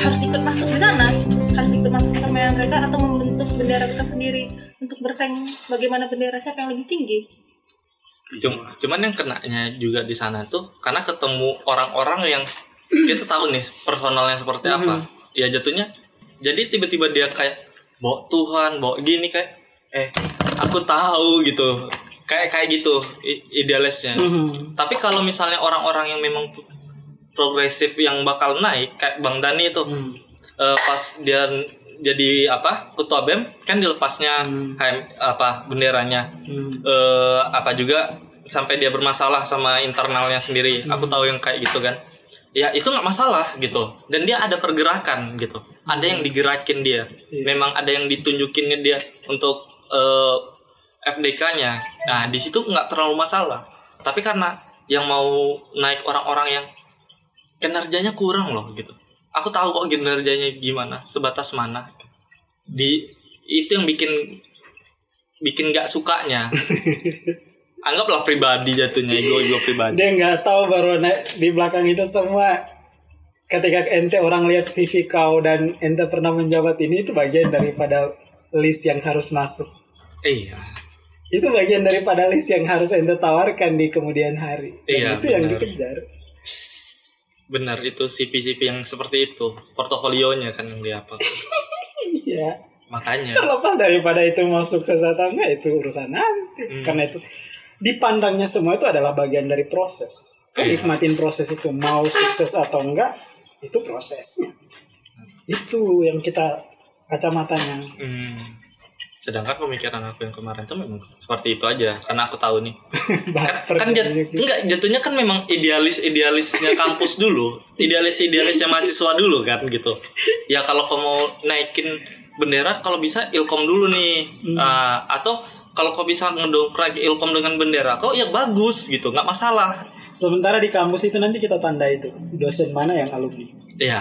harus ikut masuk di sana, harus ikut masuk ke permainan mereka atau membentuk bendera kita sendiri untuk bersaing bagaimana bendera siapa yang lebih tinggi. Cuman yang kenanya juga di sana tuh karena ketemu orang-orang yang kita tahu nih personalnya seperti apa. Ya jatuhnya jadi tiba-tiba dia kayak bawa Tuhan, bawa gini kayak aku tahu gitu. Kayak gitu idealisnya. Tapi kalau misalnya orang-orang yang memang progresif yang bakal naik kayak Bang Dani itu pas dia jadi apa ketua BEM kan dilepasnya benderanya apa juga sampai dia bermasalah sama internalnya sendiri. Aku tahu yang kayak gitu kan. Ya itu nggak masalah gitu. Dan dia ada pergerakan gitu. Ada yang digerakin dia. Memang ada yang ditunjukinnya dia untuk FDK-nya. Nah, di situ nggak terlalu masalah. Tapi karena yang mau naik orang-orang yang kinerjanya kurang loh gitu. Aku tahu kok kinerjanya gimana, sebatas mana. Itu yang bikin nggak sukanya. Anggaplah pribadi jatuhnya, ego pribadi. Dia nggak tahu baru di belakang itu semua. Ketika ente orang lihat CV kau dan ente pernah menjabat ini, itu bagian daripada list yang harus masuk. Iya. Itu bagian daripada list yang harus ente tawarkan di kemudian hari. Dan iya, itu benar. Yang dikejar. Benar, itu CV-CV yang seperti itu. Portofolionya kan yang diapa. Iya. Makanya. Terlepas daripada itu mau sukses atau enggak, itu urusan nanti. Karena itu dipandangnya semua itu adalah bagian dari proses. Nikmatin proses itu, mau sukses atau enggak, itu prosesnya. Itu yang kita kacamatanya. Sedangkan pemikiran aku yang kemarin tuh memang seperti itu aja karena aku tahu nih kan jatuhnya kan memang idealisnya kampus dulu, idealisnya mahasiswa dulu kan gitu ya. Kalau kau mau naikin bendera kalau bisa ilkom dulu nih, atau kalau kau bisa ngedongkrak ilkom dengan bendera kau ya bagus gitu, nggak masalah. Sementara di kampus itu nanti kita tandai itu dosen mana yang alumni, iya,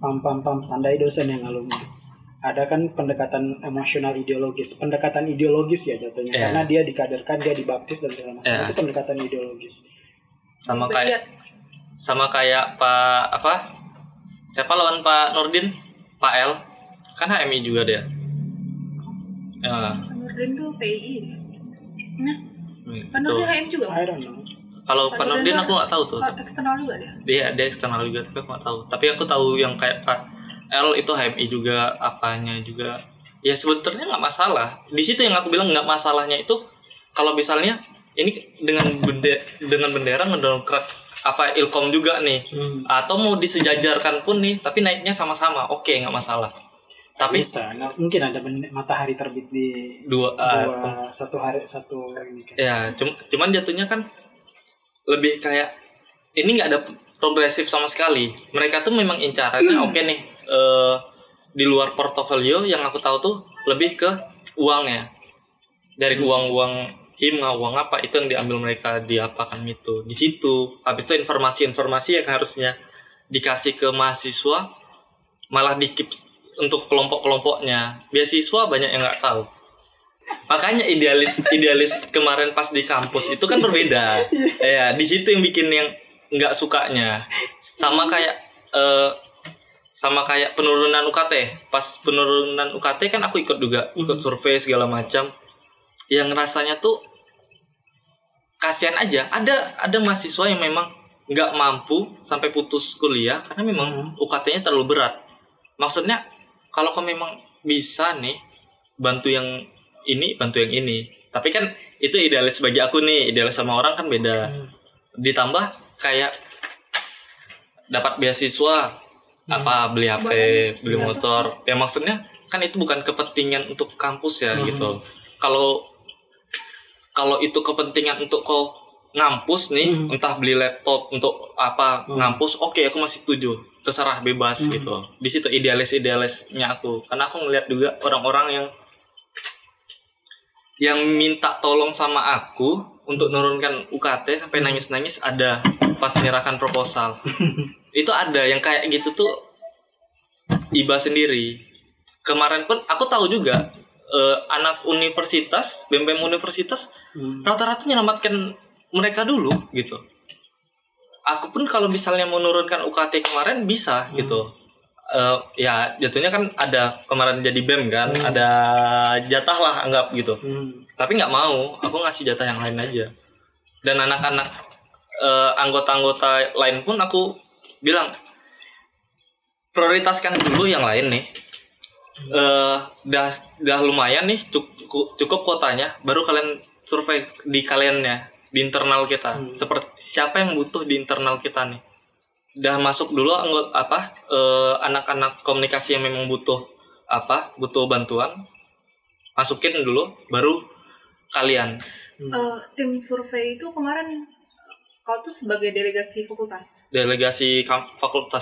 tandai dosen yang alumni. Ada kan pendekatan emosional ideologis, pendekatan ideologis ya jatuhnya, karena dia dikaderkan, dia dibaptis dan segala macam. Itu pendekatan ideologis. Sama kayak Pak apa? Siapa lawan Pak Nurdin? Pak L. Kan HMI juga dia. Pak Nurdin tuh PI. Nah. Pak Nurdin HMI juga. I don't know. Kalau Pak Nurdin aku nggak tahu tuh. Pak eksternal juga dia. Dia eksternal juga tapi aku nggak tahu. Tapi aku tahu yang kayak Pak L itu HMI juga, apanya juga. Ya sebetulnya gak masalah. Di situ yang aku bilang gak masalahnya itu kalau misalnya ini dengan bendera ngedongkrak apa ilkom juga nih, atau mau disejajarkan pun nih, tapi naiknya sama-sama, oke, gak masalah. Tapi bisa, mungkin ada matahari terbit di dua satu ini kan. Ya cuman jatuhnya kan lebih kayak ini gak ada progresif sama sekali. Mereka tuh memang incarannya oke nih. Di luar portofolio yang aku tahu tuh lebih ke uangnya, dari uang hima, uang apa itu yang diambil mereka, diapakan itu di situ. Habis itu informasi-informasi yang harusnya dikasih ke mahasiswa malah dikip untuk kelompok-kelompoknya. Beasiswa banyak yang nggak tahu. Makanya idealis kemarin pas di kampus itu kan berbeda. Ya di situ yang bikin yang nggak sukanya. Sama kayak penurunan UKT. Pas penurunan UKT kan aku ikut juga, ikut survei segala macam. Yang rasanya tuh kasihan aja. Ada mahasiswa yang memang nggak mampu sampai putus kuliah karena memang UKT-nya terlalu berat. Maksudnya kalau kau memang bisa nih bantu yang ini. Tapi kan itu idealis bagi aku nih, idealis sama orang kan beda. Ditambah kayak dapat beasiswa, apa beli HP, beli motor. Ya maksudnya kan itu bukan kepentingan untuk kampus ya gitu. Kalau itu kepentingan untuk kau ngampus nih, entah beli laptop untuk apa ngampus, oke, aku masih setuju. Terserah, bebas gitu. Di situ idealisnya aku. Karena aku ngeliat juga orang-orang yang minta tolong sama aku untuk nurunkan UKT sampai nangis-nangis ada pas menyerahkan proposal. Itu ada yang kayak gitu tuh iba sendiri. Kemarin pun aku tahu juga anak universitas, BEM universitas rata-rata nyelamatkan mereka dulu gitu. Aku pun kalau misalnya menurunkan UKT kemarin bisa gitu. ya jatuhnya kan ada kemarin jadi BEM kan, ada jatah lah anggap gitu. Tapi nggak mau, aku ngasih jatah yang lain aja. Dan anak-anak anggota-anggota lain pun aku bilang prioritaskan dulu yang lain nih. Dah lumayan nih, cukup kuotanya, baru kalian survei di kaliannya, di internal kita. Seperti siapa yang butuh di internal kita nih. Udah masuk dulu anggota anak-anak komunikasi yang memang butuh bantuan, masukin dulu baru kalian. Tim survei itu kemarin kau tuh sebagai delegasi fakultas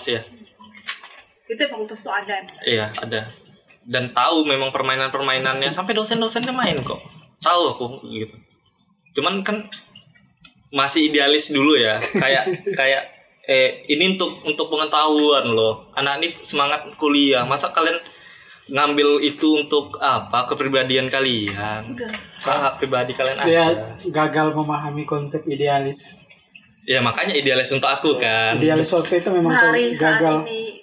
ya. Itu fakultas tuh ada. Iya ada, dan tahu memang permainannya sampai dosen-dosennya main kok, tahu aku gitu. Cuman kan masih idealis dulu ya, kayak ini untuk pengetahuan loh. Anak ini semangat kuliah. Masa kalian ngambil itu untuk apa? Kepribadian kalian. Tahap pribadi kalian dia ada. Gagal memahami konsep idealis. Ya makanya idealis untuk aku kan. Idealis waktu itu memang hari gagal. Ini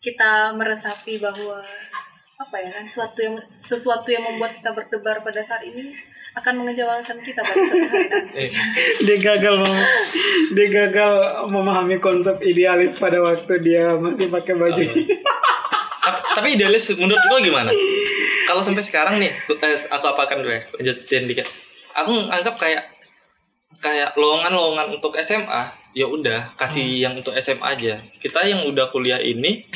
kita meresapi bahwa apa ya kan sesuatu yang membuat kita berdebar pada saat ini akan mengecewakan kita pada saat ini. Dia gagal memahami konsep idealis pada waktu dia masih pakai baju. Tapi idealis menurut lo gimana? Kalau sampai sekarang nih, aku apakan dulu ya, lanjutin dikit. Aku anggap kayak lowongan untuk SMA, ya udah kasih yang untuk SMA aja. Kita yang udah kuliah ini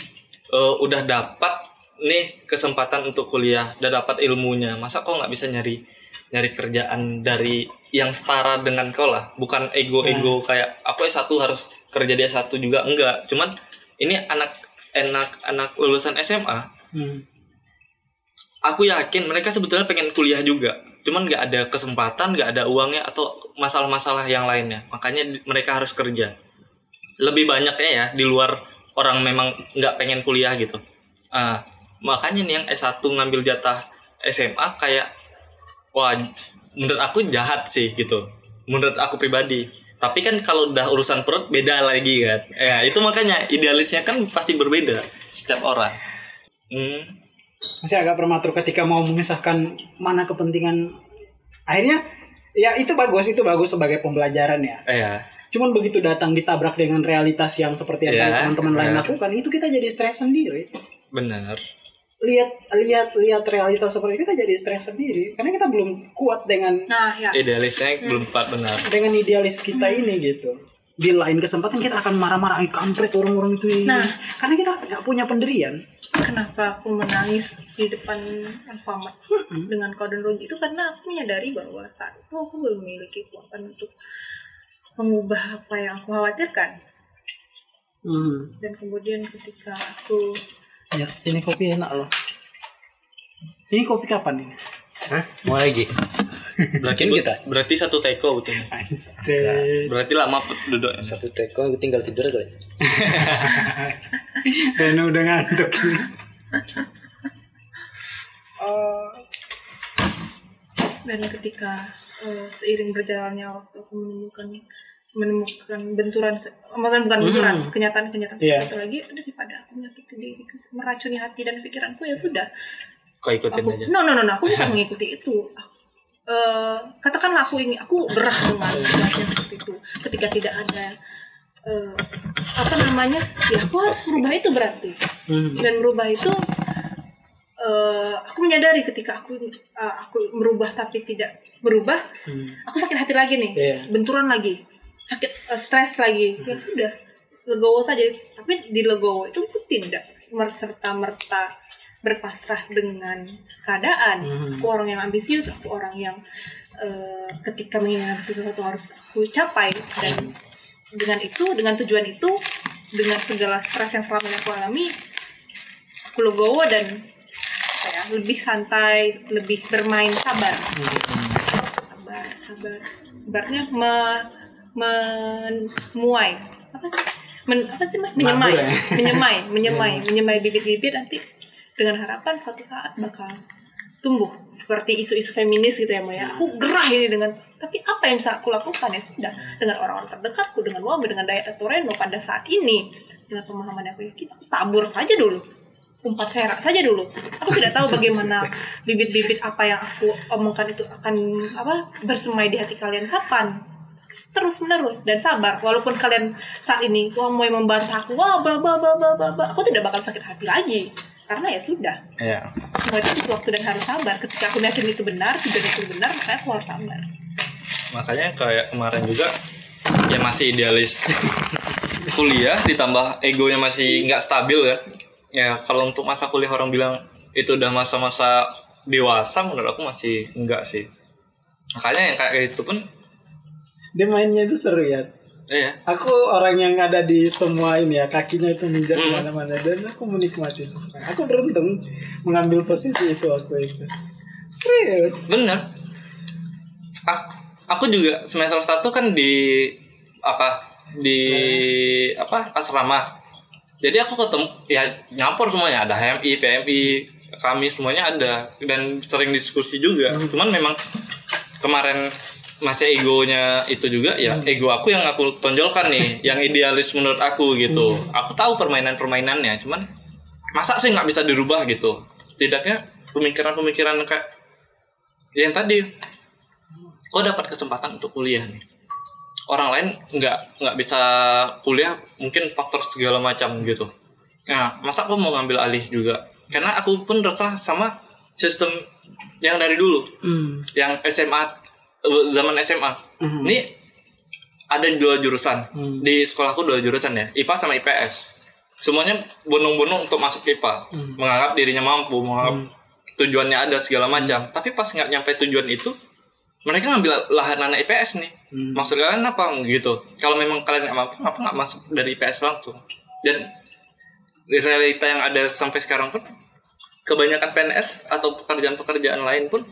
udah dapat nih kesempatan untuk kuliah, udah dapat ilmunya. Masa kok nggak bisa nyari kerjaan dari yang setara dengan kau lah, bukan ego kayak aku S1 harus kerja di S1 juga, enggak. Cuman ini anak lulusan SMA, aku yakin mereka sebetulnya pengen kuliah juga, cuman nggak ada kesempatan, nggak ada uangnya atau masalah-masalah yang lainnya, makanya mereka harus kerja lebih banyaknya ya di luar orang memang nggak pengen kuliah gitu. Makanya nih yang S1 ngambil jatah SMA kayak wah, menurut aku jahat sih gitu. Menurut aku pribadi. Tapi kan kalau udah urusan perut beda lagi kan. Ya, itu makanya idealisnya kan pasti berbeda setiap orang. Masih agak prematur ketika mau memisahkan mana kepentingan. Akhirnya ya itu bagus sebagai pembelajaran ya. Iya. Cuman begitu datang ditabrak dengan realitas yang seperti yang teman-teman lain lakukan, itu kita jadi stres sendiri. Benar. lihat realitas seperti kita jadi stres sendiri karena kita belum kuat dengan idealisnya belum kuat benar dengan idealis kita ini gitu. Di lain kesempatan kita akan marah-marah kampret orang-orang itu ini. Karena kita nggak punya pendirian. Kenapa aku menangis di depan Alfamart dengan kode rugi itu karena aku menyadari bahwa saat itu aku belum memiliki kekuatan untuk mengubah apa yang aku khawatirkan. Dan kemudian ketika aku ya, ini kopi enak loh. Ini kopi kapan ini? Mau lagi. Berarti satu teko betul. Berarti lama duduk. Satu teko tinggal tidur kali. Reno udah ngantuk ini. Dan ketika seiring berjalannya waktu aku menemukan benturan, maksudnya bukan benturan, kenyataan-kenyataan seperti lagi, daripada aku menyakiti diriku, meracuni hati dan pikiranku, ya sudah. Kau ikutin aku, aja? No, aku bukan mengikuti itu. Katakanlah aku gerah dengan seperti itu. Ketika tidak ada, ya aku harus merubah itu berarti. Dan merubah itu, aku menyadari ketika aku merubah tapi tidak berubah, aku sakit hati lagi nih, benturan lagi. Sakit, stres lagi, ya sudah legowo saja. Tapi di legowo itu aku tidak serta-merta berpasrah dengan keadaan. Aku orang yang ambisius, aku orang yang ketika menginginkan sesuatu harus aku capai. Dan dengan itu, dengan tujuan itu, dengan segala stres yang selama ini aku alami, aku legowo dan lebih santai, lebih bermain sabar. Ibaratnya menuai menyemai bibit-bibit nanti dengan harapan suatu saat bakal tumbuh seperti isu-isu feminis gitu ya Maya. Aku gerah ini dengan, tapi apa yang bisa aku lakukan ya sudah dengan orang-orang terdekatku, dengan Wabe, dengan Dayat Toreno pada saat ini, dengan pemahaman aku ya kita tabur saja dulu, umpat serak saja dulu. Aku tidak tahu bagaimana bibit-bibit apa yang aku omongkan itu akan apa bersemai di hati kalian kapan. Terus menerus dan sabar, walaupun kalian saat ini wah mau membantah aku, wah aku tidak bakal sakit hati lagi. Karena ya sudah, yeah. Semua itu butuh waktu dan harus sabar. Ketika aku yakin itu benar, tujuan itu benar, makanya aku harus sabar. Makanya kayak kemarin juga, ya masih idealis kuliah, ditambah egonya masih nggak stabil kan. Ya kalau untuk masa kuliah orang bilang itu udah masa-masa dewasa, menurut aku masih enggak sih. Makanya yang kayak gitu pun dia mainnya itu seru ya. Iya. Aku orang yang ada di semua ini ya, kakinya itu menginjak kemana-mana dan aku menikmati itu. Aku beruntung mengambil posisi itu waktu itu. Serius. Bener. Aku juga semester 1 kan di asrama. Jadi aku ketemu ya nyampur semuanya, ada HMI, PMI, kami semuanya ada dan sering diskusi juga. Cuman memang kemarin masih egonya itu juga ya, ego aku yang aku tonjolkan nih, yang idealis menurut aku gitu. Aku tahu permainan-permainannya, cuman masa sih nggak bisa dirubah gitu. Setidaknya pemikiran-pemikiran kayak yang tadi, kau dapat kesempatan untuk kuliah nih. Orang lain nggak bisa kuliah mungkin faktor segala macam gitu. Nah, masa aku mau ngambil alih juga? Karena aku pun resah sama sistem yang dari dulu, yang SMA. Zaman SMA ini ada 2 jurusan di sekolahku, 2 jurusan ya, IPA sama IPS. Semuanya bonong-bonong untuk masuk IPA, menganggap dirinya mampu, menganggap tujuannya ada segala macam. Tapi pas nggak nyampe tujuan itu, mereka ngambil lahan anak IPS nih. Maksud kalian apa gitu? Kalau memang kalian nggak mampu, kenapa nggak masuk dari IPS langsung? Dan realita yang ada sampai sekarang pun kebanyakan PNS atau pekerjaan-pekerjaan lain pun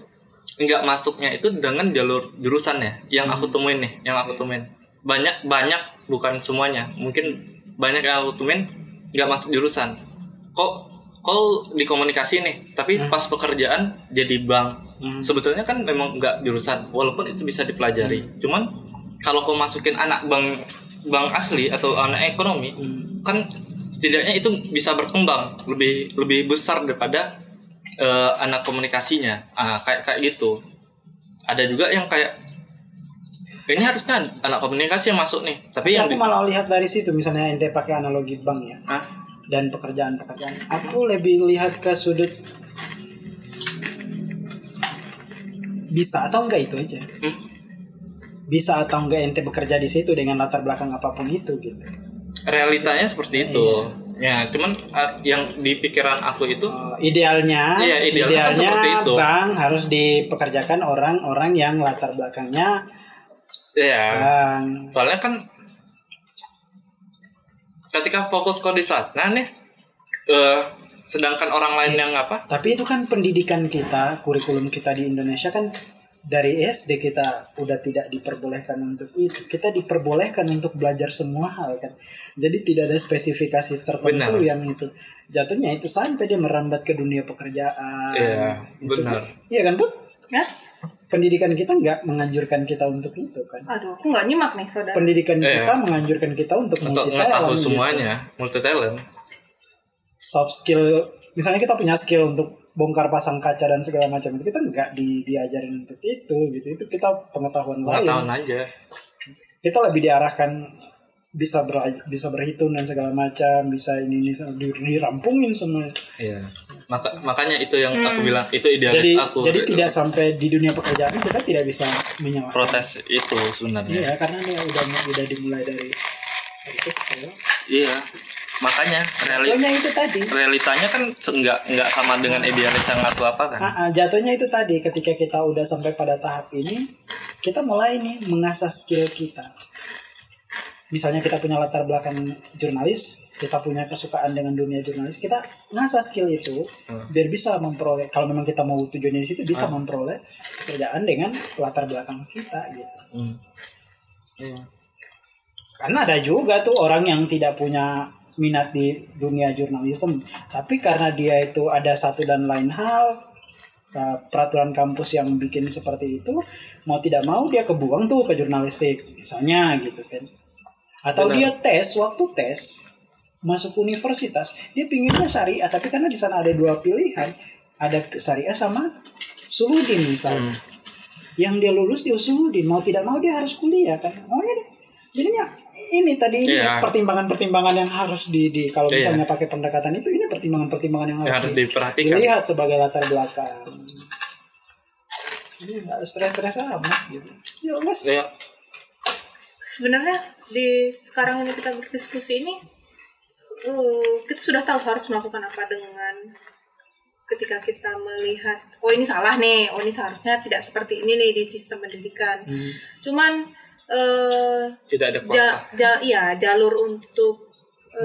nggak masuknya itu dengan jalur jurusannya yang aku temuin nih, yang aku temuin banyak bukan semuanya, mungkin banyak yang aku temuin nggak masuk jurusan. Kok di komunikasi nih, tapi pas pekerjaan jadi bank, sebetulnya kan memang nggak jurusan, walaupun itu bisa dipelajari. Cuman kalau kau masukin anak bank asli atau anak ekonomi, kan setidaknya itu bisa berkembang lebih besar daripada anak komunikasinya. Kayak gitu. Ada juga yang kayak ini harusnya anak komunikasi yang masuk nih, tapi yang aku malah lihat dari situ. Misalnya ente pakai analogi bank ya, dan pekerjaan aku lebih lihat ke sudut bisa atau enggak itu aja. Bisa atau enggak ente bekerja di situ dengan latar belakang apapun itu gitu. Realitanya seperti itu. Ya, cuman yang di pikiran aku itu idealnya kan seperti itu. Bang harus dipekerjakan orang-orang yang latar belakangnya ya. Bang. Soalnya kan ketika fokus kau di sana nih, sedangkan orang lain yang apa? Tapi itu kan pendidikan kita, kurikulum kita di Indonesia kan dari SD kita udah tidak diperbolehkan untuk itu. Kita diperbolehkan untuk belajar semua hal kan. Jadi tidak ada spesifikasi tertentu. Benar. Yang itu jatuhnya itu sampai dia merambat ke dunia pekerjaan. Iya, benar. Iya kan, Bu? Ya. Pendidikan kita nggak menganjurkan kita untuk itu kan. Aduh, aku nggak nyimak nih, saudara. Pendidikan kita menganjurkan kita untuk multi-talent. Untuk semuanya, gitu. Multi-talent. Soft skill, misalnya kita punya skill untuk bongkar pasang kaca dan segala macam itu, kita nggak diajarin untuk itu gitu. Itu kita pengetahuan lain aja. Kita lebih diarahkan bisa berhitung dan segala macam, bisa ini dirampungin semua. Iya. Makanya itu yang aku bilang itu idealis. Jadi tidak sampai di dunia pekerjaan kita tidak bisa menyalahkan proses itu sebenarnya. Iya, karena dia udah dimulai dari itu. Iya. Makanya realitanya kan nggak sama dengan idealis yang atau apa kan. Jatuhnya itu tadi, ketika kita udah sampai pada tahap ini, kita mulai nih mengasah skill kita. Misalnya kita punya latar belakang jurnalis, kita punya kesukaan dengan dunia jurnalis, kita ngasah skill itu biar bisa memperoleh, kalau memang kita mau tujuannya di situ, bisa memperoleh pekerjaan dengan latar belakang kita gitu. Karena ada juga tuh orang yang tidak punya minat di dunia jurnalisme, tapi karena dia itu ada satu dan lain hal, peraturan kampus yang bikin seperti itu, mau tidak mau dia kebuang tuh ke jurnalistik misalnya gitu kan. Atau benar, dia waktu tes masuk universitas, dia pinginnya syariah, tapi karena di sana ada dua pilihan, ada syariah sama Usuluddin misalnya. Yang dia lulus di Usuluddin, mau tidak mau dia harus kuliah kan. Oh iya deh. Jadinya ini tadi ini pertimbangan-pertimbangan yang harus di kalau misalnya pakai pendekatan itu, ini pertimbangan-pertimbangan yang harus diperhatikan. Dilihat sebagai latar belakang. Ini enggak stres-stres amat gitu. Ya Mas. Ya. Sebenarnya di sekarang ini kita berdiskusi ini kita sudah tahu harus melakukan apa dengan ketika kita melihat oh ini salah nih, oh ini seharusnya tidak seperti ini nih di sistem pendidikan. Cuman tidak ada kuasa. Jalur untuk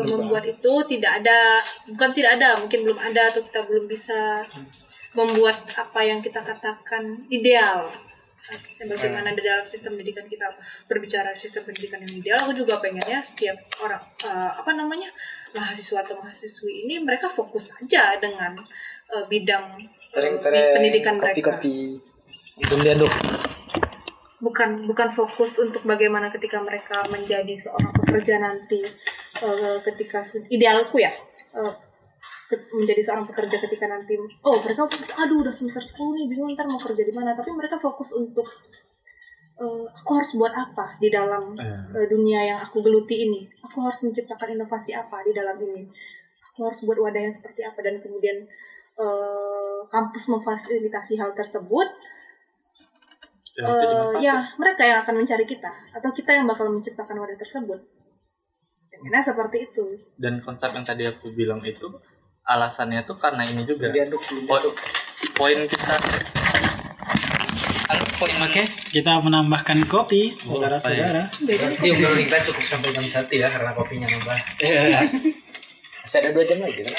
membuat itu tidak ada, bukan tidak ada, mungkin belum ada atau kita belum bisa membuat apa yang kita katakan ideal. Bagaimana dalam sistem pendidikan kita berbicara sistem pendidikan yang ideal, aku juga pengennya setiap orang mahasiswa atau mahasiswi ini mereka fokus aja dengan bidang pendidikan mereka. Bukan fokus untuk bagaimana ketika mereka menjadi seorang pekerja nanti, ketika idealku ya menjadi seorang pekerja ketika nanti mereka fokus udah semester 10 nih bingung ntar mau kerja di mana, tapi mereka fokus untuk aku harus buat apa di dalam dunia yang aku geluti ini, aku harus menciptakan inovasi apa di dalam ini, aku harus buat wadah yang seperti apa, dan kemudian kampus memfasilitasi hal tersebut. Mereka yang akan mencari kita atau kita yang bakal menciptakan wadah tersebut. Nah seperti itu. Dan konsep yang tadi aku bilang itu alasannya tuh karena ini juga. Poin kita. Oke, kita menambahkan kopi, saudara-saudara. Iya, belum kita cukup sampai jam 1 ya karena kopinya nambah. Iya. Masih ada 2 jam lagi kan.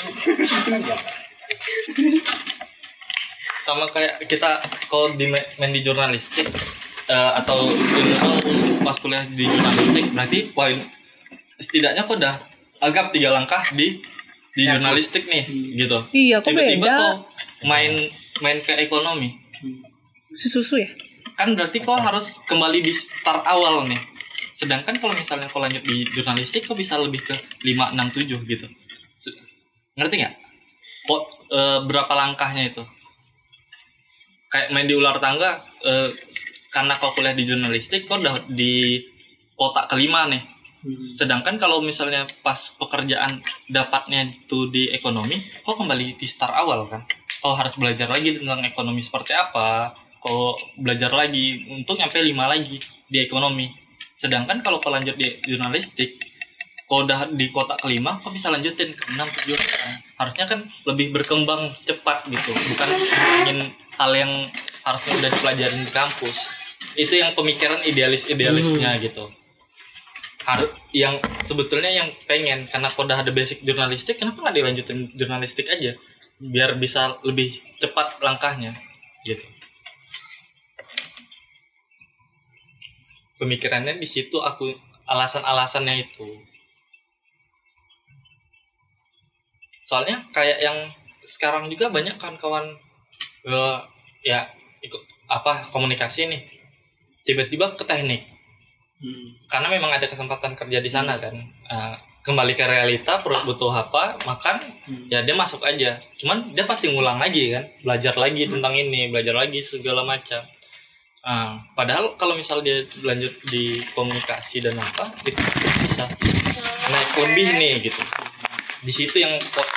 Sama kayak kita kalau main di jurnalistik atau pas kuliah di jurnalistik, berarti poin setidaknya kok udah agak 3 langkah di jurnalistik nih gitu. Iya, kok tiba-tiba beda. Kok main ke ekonomi. Susu ya. Kan berarti kok harus kembali di start awal nih. Sedangkan kalau misalnya kok lanjut di jurnalistik kok bisa lebih ke 5, 6, 7 gitu. Ngerti nggak? Berapa langkahnya itu? Kayak main di ular tangga, karena kau kuliah di jurnalistik kau udah di kotak kelima nih. Sedangkan kalau misalnya pas pekerjaan dapatnya itu di ekonomi, kau kembali di start awal kan. Kau harus belajar lagi tentang ekonomi seperti apa, kau belajar lagi untuk nyampe 5 lagi di ekonomi. Sedangkan kalau kau lanjut di jurnalistik, kau udah di kotak kelima, kau bisa lanjutin ke 6, 7 kan. Harusnya kan lebih berkembang cepat gitu, bukan ingin hal yang harusnya udah dipelajarin di kampus. Itu yang pemikiran idealisnya gitu. Yang sebetulnya yang pengen, karena kau udah ada basic jurnalistik, kenapa nggak dilanjutin jurnalistik aja biar bisa lebih cepat langkahnya gitu. Pemikirannya di situ, aku alasan-alasannya itu. Soalnya kayak yang sekarang juga banyak kawan-kawan ikut komunikasi nih, tiba-tiba ke teknik. Karena memang ada kesempatan kerja di sana kan. Kembali ke realita, perut butuh apa, makan, ya dia masuk aja. Cuman dia pasti ngulang lagi kan, belajar lagi tentang ini, belajar lagi segala macam. Padahal kalau misal dia lanjut di komunikasi dan apa, itu bisa naik lebih nih gitu. Di situ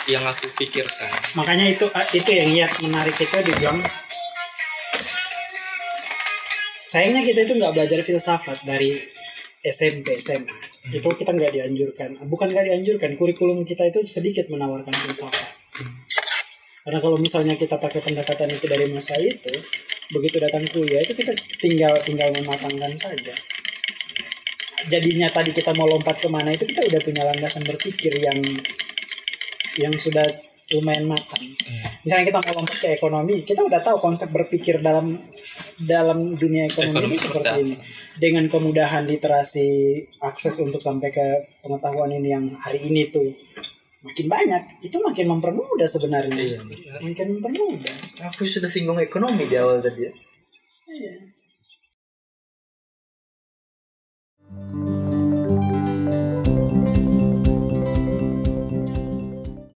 yang aku pikirkan. Makanya itu yang menarik itu dibilang. Sayangnya kita itu nggak belajar filsafat dari SMP, SMA. Itu kita nggak dianjurkan. Bukan nggak dianjurkan, kurikulum kita itu sedikit menawarkan filsafat. Karena kalau misalnya kita pakai pendekatan itu dari masa itu, begitu datang kuliah itu kita tinggal mematangkan saja. Jadinya tadi kita mau lompat kemana itu kita udah punya landasan berpikir yang sudah lumayan matang. Misalnya kita mau lompat ke ekonomi, kita udah tahu konsep berpikir dalam dunia ekonomi seperti ini, dengan kemudahan literasi akses untuk sampai ke pengetahuan ini yang hari ini tuh makin banyak, itu makin mempermudah sebenarnya. Iya. Makin mempermudah. Aku sudah singgung ekonomi di awal tadi ya. Iya.